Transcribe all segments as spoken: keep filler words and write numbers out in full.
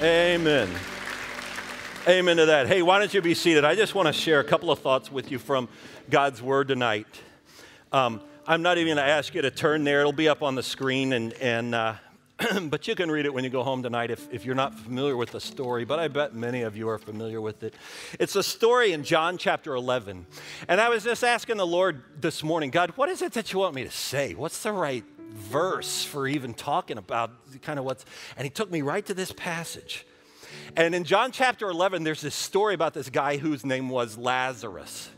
Amen. Amen to that. Hey, why don't you be seated? I just want to share a couple of thoughts with you from God's Word tonight. Um, I'm not even going to ask you to turn there. It'll be up on the screen, and, and uh, but you can read it when you go home tonight if, if you're not familiar with the story, but I bet many of you are familiar with it. It's a story in John chapter eleven, and I was just asking the Lord this morning, God, what is it that you want me to say? What's the right verse for even talking about kind of what's, and he took me right to this passage. And in John chapter eleven, there's this story about this guy whose name was Lazarus.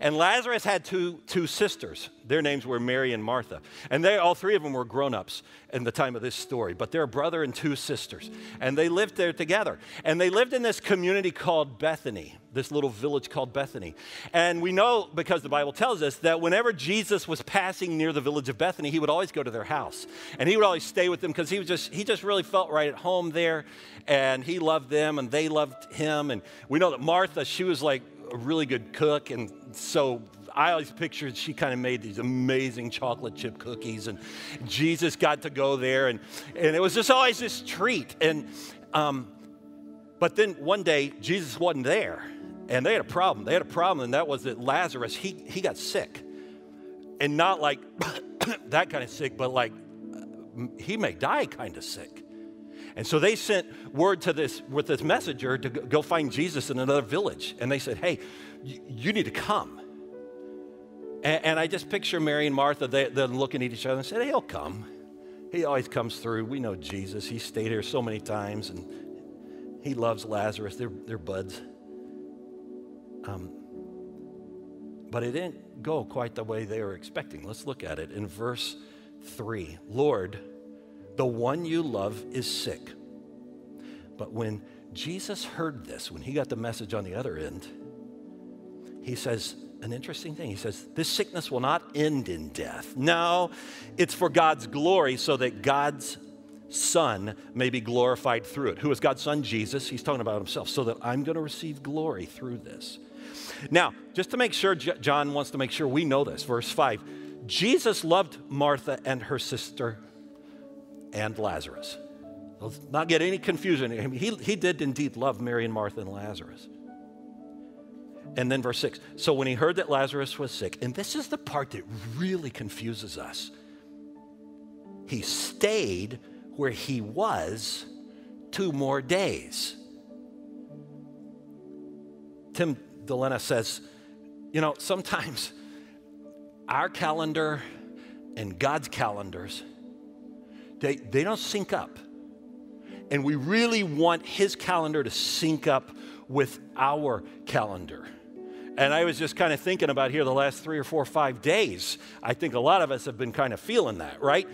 And Lazarus had two, two sisters. Their names were Mary and Martha. And they, all three of them were grown-ups in the time of this story. But they're a brother and two sisters. And they lived there together. And they lived in this community called Bethany, this little village called Bethany. And we know, because the Bible tells us, that whenever Jesus was passing near the village of Bethany, he would always go to their house. And he would always stay with them because he was just, he just really felt right at home there. And he loved them and they loved him. And we know that Martha, she was like a really good cook, and so I always pictured she kind of made these amazing chocolate chip cookies, and Jesus got to go there, and, and it was just always this treat. And um, but then one day, Jesus wasn't there, and they had a problem. They had a problem, and that was that Lazarus, he, he got sick, and not like that kind of sick, but like he may die kind of sick. And so they sent word to this, with this messenger to go find Jesus in another village. And they said, hey, you need to come. And, and I just picture Mary and Martha, they, they're looking at each other and said, hey, he'll come. He always comes through. We know Jesus. He stayed here so many times, and he loves Lazarus. They're, they're buds. Um, but it didn't go quite the way they were expecting. Let's look at it in verse three. Lord, the one you love is sick. But when Jesus heard this, when he got the message on the other end, he says an interesting thing. He says, this sickness will not end in death. No, it's for God's glory, so that God's Son may be glorified through it. Who is God's Son? Jesus. He's talking about himself. So that I'm going to receive glory through this. Now, just to make sure, John wants to make sure we know this. Verse five, Jesus loved Martha and her sister and Lazarus. Let's not get any confusion. I mean, he, he did indeed love Mary and Martha and Lazarus. And then verse six, so when he heard that Lazarus was sick, and this is the part that really confuses us, he stayed where he was two more days. Tim Delena says, you know, sometimes our calendar and God's calendars, They, they don't sync up. And we really want his calendar to sync up with our calendar. And I was just kind of thinking about here the last three or four or five days. I think a lot of us have been kind of feeling that, right?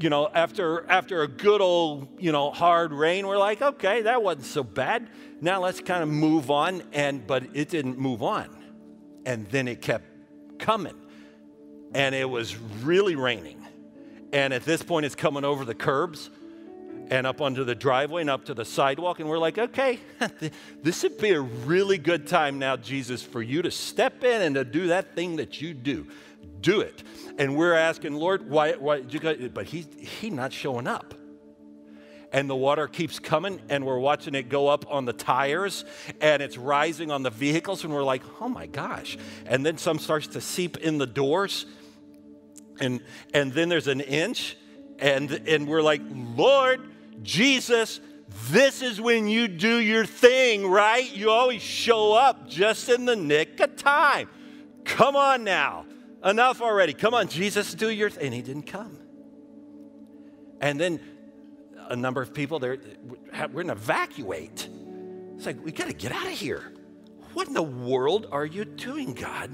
You know, after, after a good old, you know, hard rain, we're like, okay, that wasn't so bad. Now let's kind of move on. And, but it didn't move on. And then it kept coming. And it was really raining. And at this point, it's coming over the curbs and up onto the driveway and up to the sidewalk. And we're like, okay, this would be a really good time now, Jesus, for you to step in and to do that thing that you do. Do it. And we're asking, Lord, why? why you guys? But he's he not showing up. And the water keeps coming, and we're watching it go up on the tires, and it's rising on the vehicles. And we're like, oh, my gosh. And then some starts to seep in the doors. And, and then there's an inch, and, and we're like, Lord, Jesus, this is when you do your thing, right? You always show up just in the nick of time. Come on now. Enough already. Come on, Jesus, do your thing. And he didn't come. And then a number of people, they're, we're going to evacuate. It's like, we got to get out of here. What in the world are you doing, God?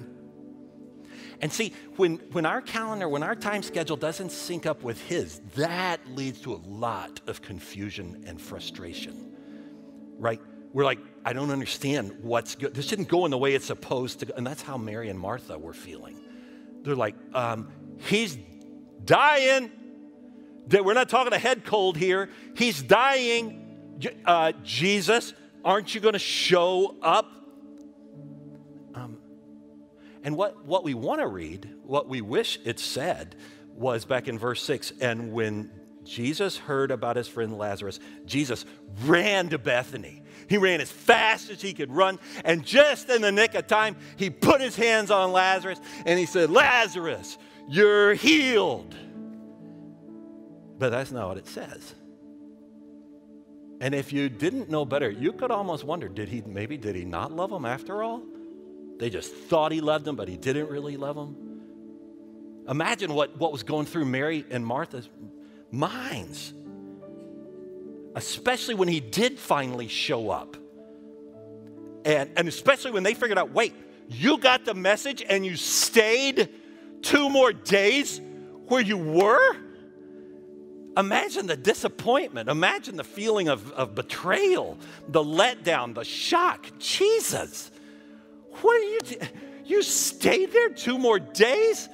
And see, when, when our calendar, when our time schedule doesn't sync up with his, that leads to a lot of confusion and frustration, right? We're like, I don't understand what's good. This didn't go in the way it's supposed to go. And that's how Mary and Martha were feeling. They're like, um, he's dying. We're not talking a head cold here. He's dying. Uh, Jesus, aren't you going to show up? And what, what we want to read, what we wish it said, was back in verse six, and when Jesus heard about his friend Lazarus. Jesus ran to Bethany. He ran as fast as he could run. And just in the nick of time, he put his hands on Lazarus and he said, "Lazarus, you're healed." But that's not what it says. And if you didn't know better, you could almost wonder, did he, maybe did he not love him after all? They just thought he loved him, but he didn't really love him. Imagine what, what was going through Mary and Martha's minds, especially when he did finally show up. And, and especially when they figured out, wait, you got the message and you stayed two more days where you were? Imagine the disappointment. Imagine the feeling of, of betrayal, the letdown, the shock. Jesus, what are you doing? You stayed there two more days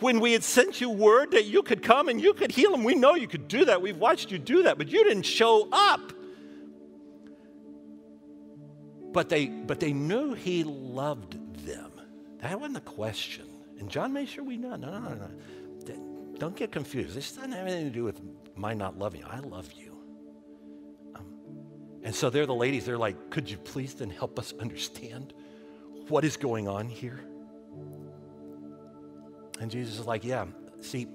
when we had sent you word that you could come and you could heal him. We know you could do that. We've watched you do that, but you didn't show up. But they, but they knew he loved them. That wasn't the question. And John made sure we know. No, no, no, no. Don't get confused. This doesn't have anything to do with my not loving you. I love you. Um, and so they're the ladies. They're like, could you please then help us understand what is going on here? And Jesus is like, yeah, see,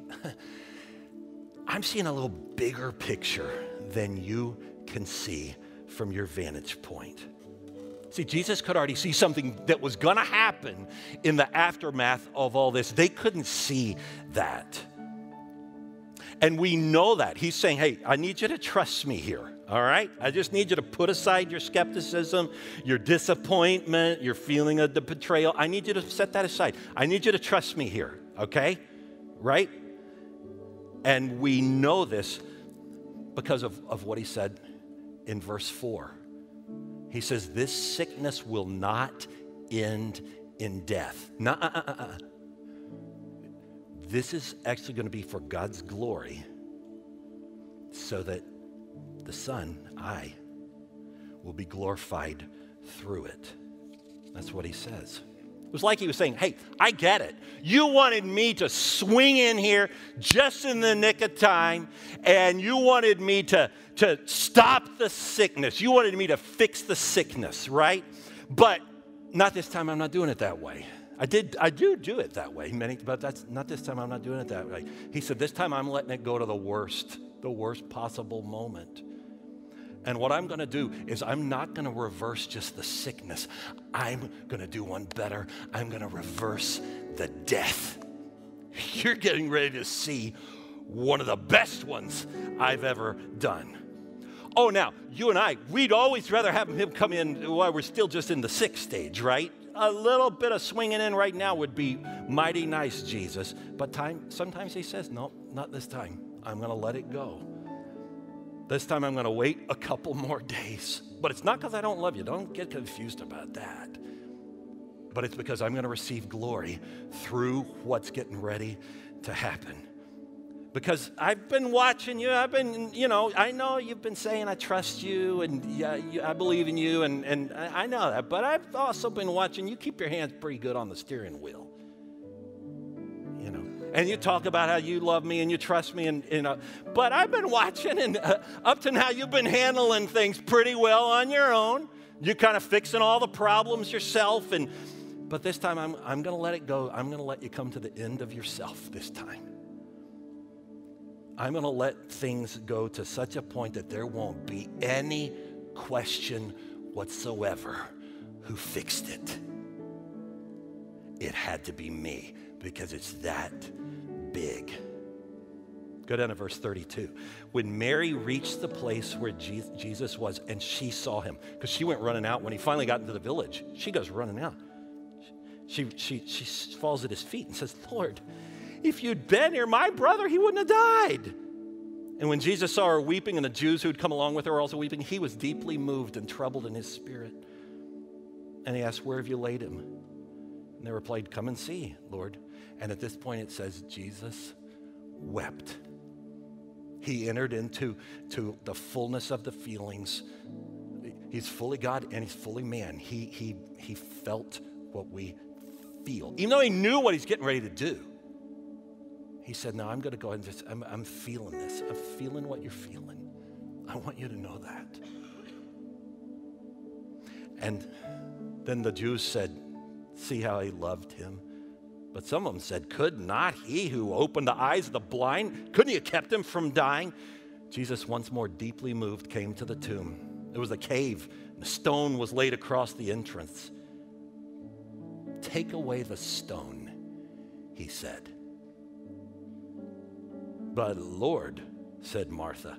I'm seeing a little bigger picture than you can see from your vantage point. See, Jesus could already see something that was going to happen in the aftermath of all this. They couldn't see that. And we know that. He's saying, hey, I need you to trust me here, all right? I just need you to put aside your skepticism, your disappointment, your feeling of the betrayal. I need you to set that aside. I need you to trust me here, okay? Right? And we know this because of, of what he said in verse four. He says, this sickness will not end in death. Nah, uh, uh, uh. This is actually going to be for God's glory, so that the Son, I, will be glorified through it. That's what he says. It was like he was saying, hey, I get it. You wanted me to swing in here just in the nick of time, and you wanted me to, to stop the sickness. You wanted me to fix the sickness, right? But not this time. I'm not doing it that way. I did. I do do it that way, many, but that's not this time. I'm not doing it that way. He said, this time I'm letting it go to the worst, the worst possible moment. And what I'm going to do is I'm not going to reverse just the sickness. I'm going to do one better. I'm going to reverse the death. You're getting ready to see one of the best ones I've ever done. Oh, now, you and I, we'd always rather have him come in while we're still just in the sick stage, right? A little bit of swinging in right now would be mighty nice, Jesus. But time, sometimes he says, no, not this time. I'm going to let it go. This time I'm going to wait a couple more days. But it's not because I don't love you. Don't get confused about that. But it's because I'm going to receive glory through what's getting ready to happen. Because I've been watching you. I've been, you know, I know you've been saying I trust you and yeah, you, I believe in you, and, and I, I know that. But I've also been watching you keep your hands pretty good on the steering wheel, you know. And you talk about how you love me and you trust me. and, and uh, But I've been watching, and uh, up to now you've been handling things pretty well on your own. You're kind of fixing all the problems yourself. And But this time I'm, I'm going to let it go. I'm going to let you come to the end of yourself this time. I'm going to let things go to such a point that there won't be any question whatsoever who fixed it. It had to be me, because it's that big. Go down to verse thirty-two. When Mary reached the place where Jesus was and she saw him, because she went running out when he finally got into the village. She goes running out. She, she, she falls at his feet and says, Lord, if you'd been here, my brother, he wouldn't have died. And when Jesus saw her weeping, and the Jews who'd come along with her were also weeping, he was deeply moved and troubled in his spirit. And he asked, where have you laid him? And they replied, come and see, Lord. And at this point it says, Jesus wept. He entered into to the fullness of the feelings. He's fully God and he's fully man. He, he, he felt what we feel, even though he knew what he's getting ready to do. He said, no, I'm going to go ahead and just, I'm, I'm feeling this. I'm feeling what you're feeling. I want you to know that. And then the Jews said, see how he loved him. But some of them said, could not he who opened the eyes of the blind, couldn't he have kept him from dying? Jesus, once more deeply moved, came to the tomb. It was a cave. A stone was laid across the entrance. Take away the stone, he said. But Lord, said Martha,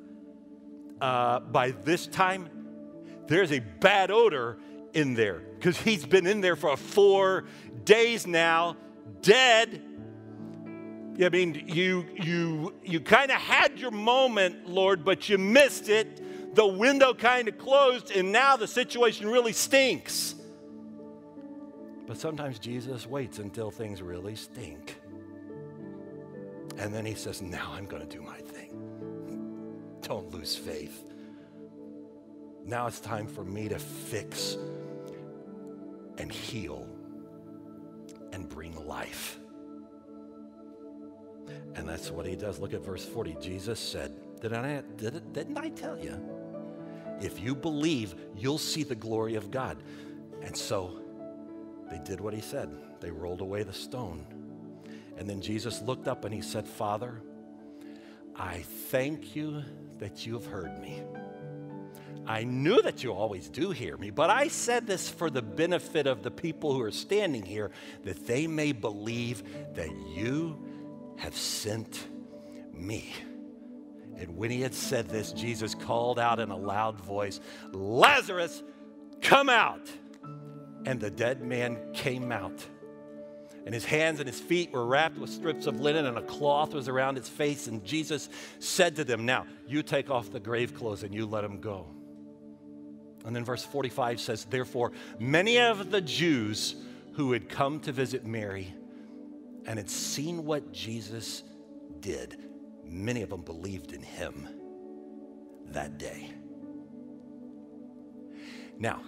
uh, by this time, there's a bad odor in there because he's been in there for four days now, dead. I mean, you, you, you kind of had your moment, Lord, but you missed it. The window kind of closed, and now the situation really stinks. But sometimes Jesus waits until things really stink. And then he says, now I'm going to do my thing. Don't lose faith. Now it's time for me to fix and heal and bring life. And that's what he does. Look at verse forty. Jesus said, Didn't I, did, didn't I tell you? If you believe, you'll see the glory of God. And so they did what he said. They rolled away the stone. And then Jesus looked up and he said, Father, I thank you that you have heard me. I knew that you always do hear me, but I said this for the benefit of the people who are standing here, that they may believe that you have sent me. And when he had said this, Jesus called out in a loud voice, Lazarus, come out. And the dead man came out. And his hands and his feet were wrapped with strips of linen, and a cloth was around his face. And Jesus said to them, now, you take off the grave clothes and you let him go. And then verse forty-five says, therefore, many of the Jews who had come to visit Mary and had seen what Jesus did, many of them believed in him that day. Now,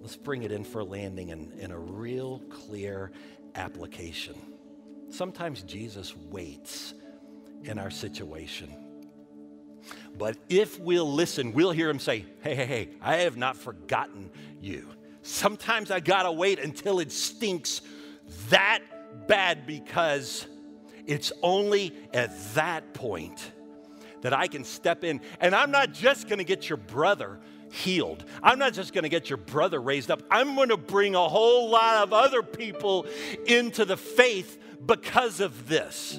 let's bring it in for a landing in, in a real clear application. Sometimes Jesus waits in our situation. But if we'll listen, we'll hear him say, hey, hey, hey, I have not forgotten you. Sometimes I gotta wait until it stinks that bad, because it's only at that point that I can step in. And I'm not just gonna get your brother healed. I'm not just gonna get your brother raised up. I'm gonna bring a whole lot of other people into the faith because of this.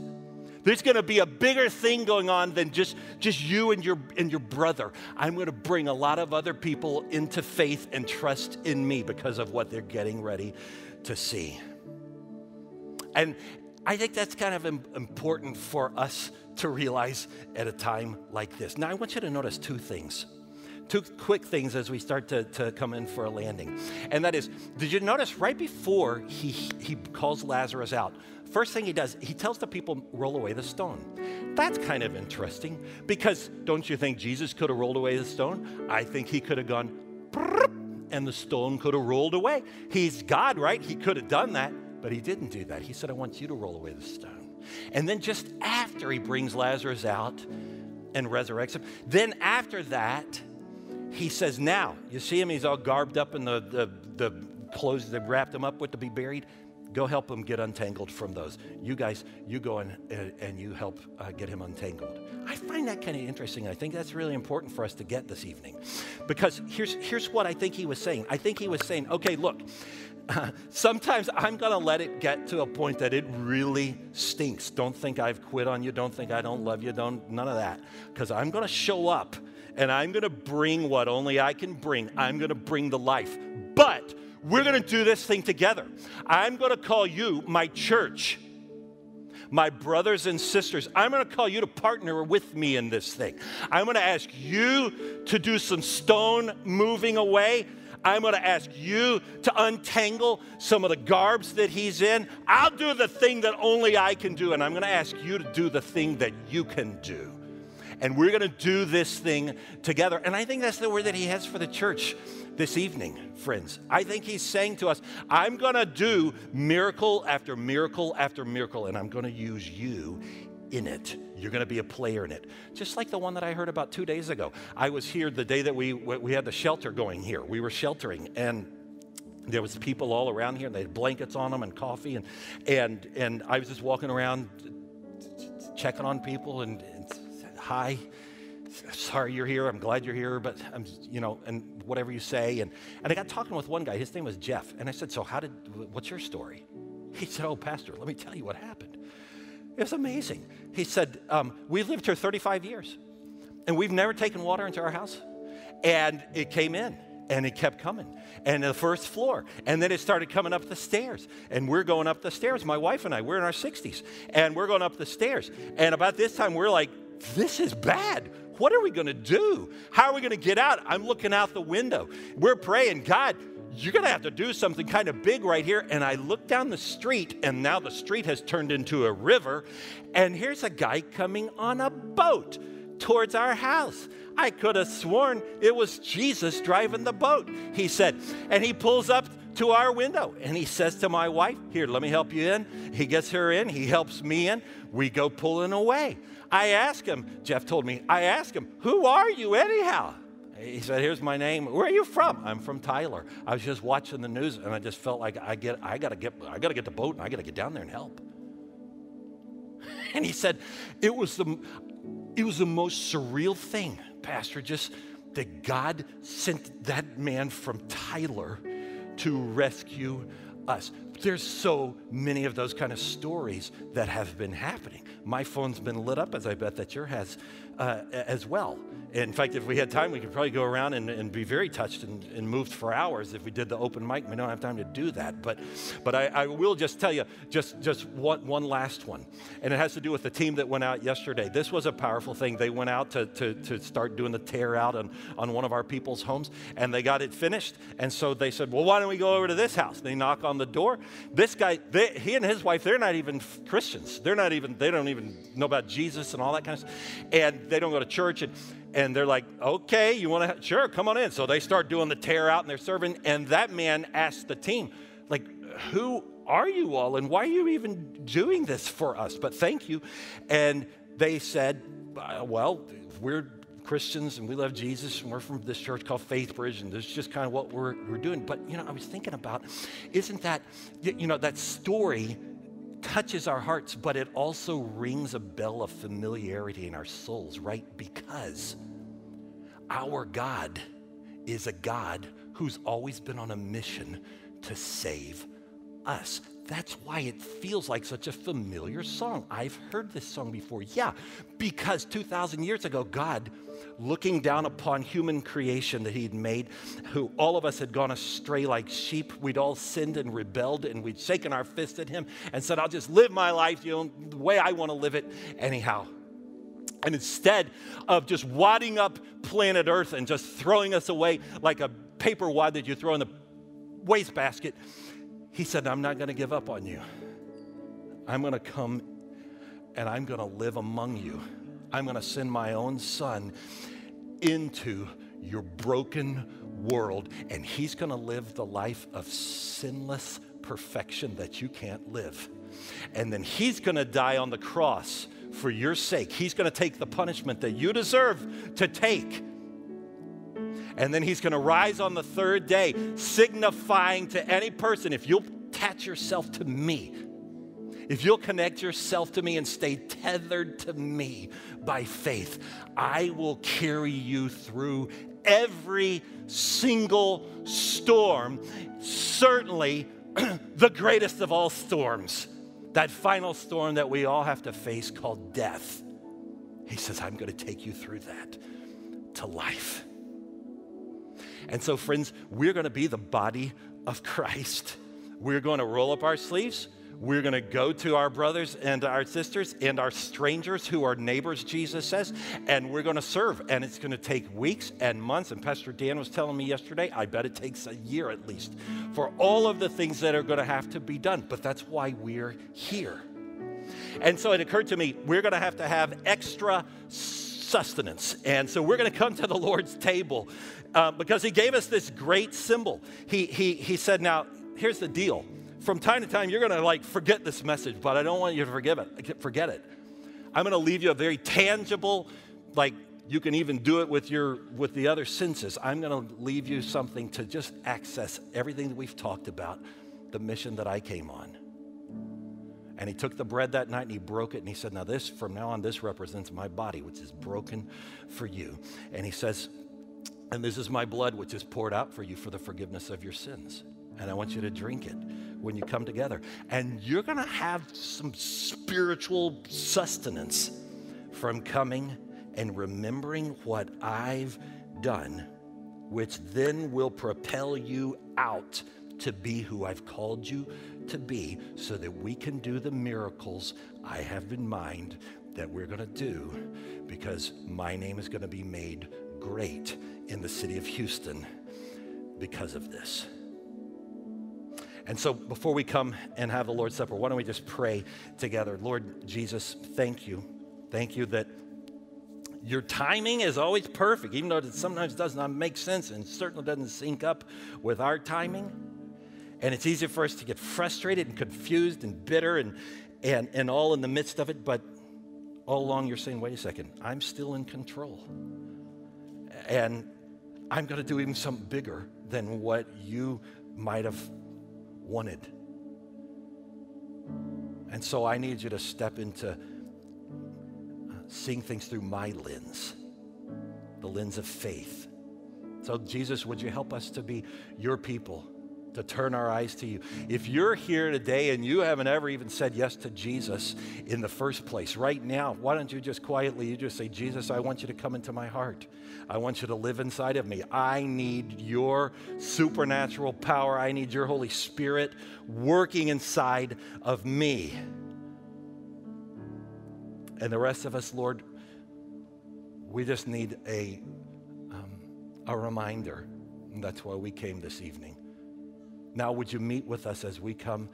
There's going to be a bigger thing going on than just, just you and your, and your brother. I'm going to bring a lot of other people into faith and trust in me because of what they're getting ready to see. And I think that's kind of important for us to realize at a time like this. Now, I want you to notice two things, two quick things as we start to, to come in for a landing. And that is, did you notice right before he, he calls Lazarus out, first thing he does, he tells the people, roll away the stone. That's kind of interesting, because don't you think Jesus could have rolled away the stone? I think he could have gone, and the stone could have rolled away. He's God, right? He could have done that, but he didn't do that. He said, I want you to roll away the stone. And then just after he brings Lazarus out and resurrects him, then after that, he says, now, you see him, he's all garbed up in the, the, the clothes they wrapped him up with to be buried. Go help him get untangled from those. You guys, you go and, and you help uh, get him untangled. I find that kind of interesting. I think that's really important for us to get this evening. Because here's, here's what I think he was saying. I think he was saying, okay, look, uh, sometimes I'm going to let it get to a point that it really stinks. Don't think I've quit on you. Don't think I don't love you. Don't, none of that. Because I'm going to show up and I'm going to bring what only I can bring. I'm going to bring the life. But we're going to do this thing together. I'm going to call you my church, my brothers and sisters. I'm going to call you to partner with me in this thing. I'm going to ask you to do some stone moving away. I'm going to ask you to untangle some of the garbs that he's in. I'll do the thing that only I can do, and I'm going to ask you to do the thing that you can do. And we're going to do this thing together. And I think that's the word that he has for the church this evening, friends. I think he's saying to us, I'm going to do miracle after miracle after miracle, and I'm going to use you in it. You're going to be a player in it. Just like the one that I heard about two days ago. I was here the day that we we had the shelter going here. We were sheltering, and there was people all around here, and they had blankets on them and coffee, and and and I was just walking around checking on people and, and said, hi, sorry you're here, I'm glad you're here, but I'm, you know, and whatever you say. And, and I got talking with one guy, his name was Jeff, and I said, so how did, what's your story? He said, oh, Pastor, let me tell you what happened. It was amazing. He said, um, we've lived here thirty-five years, and we've never taken water into our house, and it came in. And it kept coming, and the first floor, and then it started coming up the stairs, and we're going up the stairs. My wife and I, we're in our sixties, and we're going up the stairs, and about this time, we're like, this is bad. What are we going to do? How are we going to get out? I'm looking out the window. We're praying, God, you're going to have to do something kind of big right here, and I look down the street, and now the street has turned into a river, and here's a guy coming on a boat towards our house. I could have sworn it was Jesus driving the boat, he said. And he pulls up to our window, and he says to my wife, here, let me help you in. He gets her in. He helps me in. We go pulling away. I ask him, Jeff told me, I ask him, who are you anyhow? He said, here's my name. Where are you from? I'm from Tyler. I was just watching the news, and I just felt like I get, I gotta get, I gotta get the boat, and I gotta get down there and help. And he said, it was the, it was the most surreal thing, Pastor, just that God sent that man from Tyler to rescue us. There's so many of those kind of stories that have been happening. My phone's been lit up, as I bet that your has uh, as well. In fact, if we had time, we could probably go around and, and be very touched and, and moved for hours if we did the open mic. We don't have time to do that. But but I, I will just tell you just, just one, one last one. And it has to do with the team that went out yesterday. This was a powerful thing. They went out to, to, to start doing the tear out on, on one of our people's homes. And they got it finished. And so they said, well, why don't we go over to this house? They knock on the door. This guy, they, he and his wife, they're not even Christians. They're not even, they don't even know about Jesus and all that kind of stuff. And they don't go to church. And, and they're like, okay, you want to, sure, come on in. So they start doing the tear out and they're serving. And that man asked the team, like, who are you all? And why are you even doing this for us? But thank you. And they said, well, we're Christians and we love Jesus and we're from this church called Faith Bridge, and this is just kind of what we're, we're doing. But, you know, I was thinking about, isn't that, you know, that story touches our hearts, but it also rings a bell of familiarity in our souls, right? Because our God is a God who's always been on a mission to save us. That's why it feels like such a familiar song. I've heard this song before. Yeah, because two thousand years ago, God, looking down upon human creation that he'd made, who all of us had gone astray like sheep. We'd all sinned and rebelled, and we'd shaken our fist at him and said, I'll just live my life, you know, the way I want to live it anyhow. And instead of just wadding up planet Earth and just throwing us away like a paper wad that you throw in the wastebasket, he said, I'm not going to give up on you. I'm going to come and I'm going to live among you. I'm going to send my own son into your broken world, and he's going to live the life of sinless perfection that you can't live. And then he's going to die on the cross for your sake. He's going to take the punishment that you deserve to take. And then he's going to rise on the third day, signifying to any person, if you'll attach yourself to me, if you'll connect yourself to me and stay tethered to me by faith, I will carry you through every single storm, certainly the greatest of all storms, that final storm that we all have to face called death. He says, I'm going to take you through that to life. And so, friends, we're going to be the body of Christ. We're going to roll up our sleeves. We're going to go to our brothers and our sisters and our strangers who are neighbors, Jesus says, and we're going to serve. And it's going to take weeks and months. And Pastor Dan was telling me yesterday, I bet it takes a year at least for all of the things that are going to have to be done. But that's why we're here. And so it occurred to me, we're going to have to have extra sustenance. And so we're going to come to the Lord's table uh, because he gave us this great symbol. He, he, he said, now, here's the deal. From time to time, you're going to like forget this message, but I don't want you to forgive it, forget it. I'm going to leave you a very tangible, like you can even do it with your with the other senses. I'm going to leave you something to just access everything that we've talked about, the mission that I came on. And he took the bread that night and he broke it and he said, now this, from now on, this represents my body, which is broken for you. And he says, and this is my blood, which is poured out for you for the forgiveness of your sins. And I want you to drink it when you come together. And you're going to have some spiritual sustenance from coming and remembering what I've done, which then will propel you out to be who I've called you to be, so that we can do the miracles I have in mind that we're going to do, because my name is going to be made great in the city of Houston because of this. And so before we come and have the Lord's Supper, why don't we just pray together. Lord Jesus, thank you. Thank you that your timing is always perfect, even though it sometimes does not make sense and certainly doesn't sync up with our timing. And it's easy for us to get frustrated and confused and bitter and, and, and all in the midst of it. But all along you're saying, wait a second, I'm still in control. And I'm going to do even something bigger than what you might have wanted. And so I need you to step into seeing things through my lens, the lens of faith. So Jesus, would you help us to be your people, to turn our eyes to you? If you're here today and you haven't ever even said yes to Jesus in the first place, right now, why don't you just quietly, you just say, Jesus, I want you to come into my heart. I want you to live inside of me. I need your supernatural power. I need your Holy Spirit working inside of me. And the rest of us, Lord, we just need a, um, a reminder. And that's why we came this evening. Now would you meet with us as we come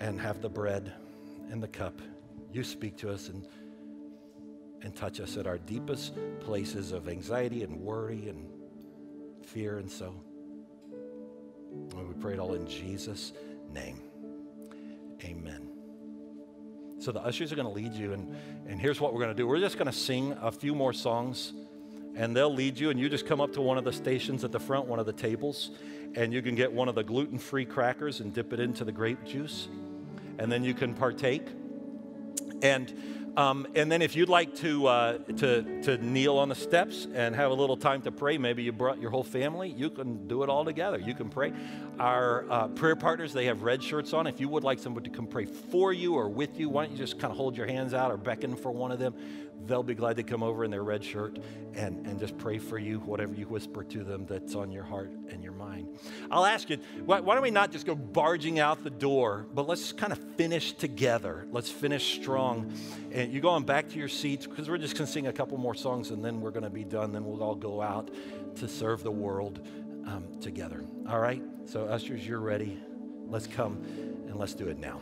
and have the bread and the cup. You speak to us and, and touch us at our deepest places of anxiety and worry and fear. And so and we pray it all in Jesus' name. Amen. So the ushers are going to lead you, and, and here's what we're going to do. We're just going to sing a few more songs, and they'll lead you, and you just come up to one of the stations at the front, one of the tables, and you can get one of the gluten-free crackers and dip it into the grape juice, and then you can partake. And um, and then if you'd like to, uh, to, to kneel on the steps and have a little time to pray, maybe you brought your whole family, you can do it all together. You can pray. Our uh, prayer partners, they have red shirts on. If you would like somebody to come pray for you or with you, why don't you just kind of hold your hands out or beckon for one of them? They'll be glad to come over in their red shirt and, and just pray for you, whatever you whisper to them that's on your heart and your mind. I'll ask you, why, why don't we not just go barging out the door, but let's kind of finish together. Let's finish strong. And you're going back to your seats because we're just going to sing a couple more songs and then we're going to be done. Then we'll all go out to serve the world um, together. All right? So ushers, you're ready. Let's come and let's do it now.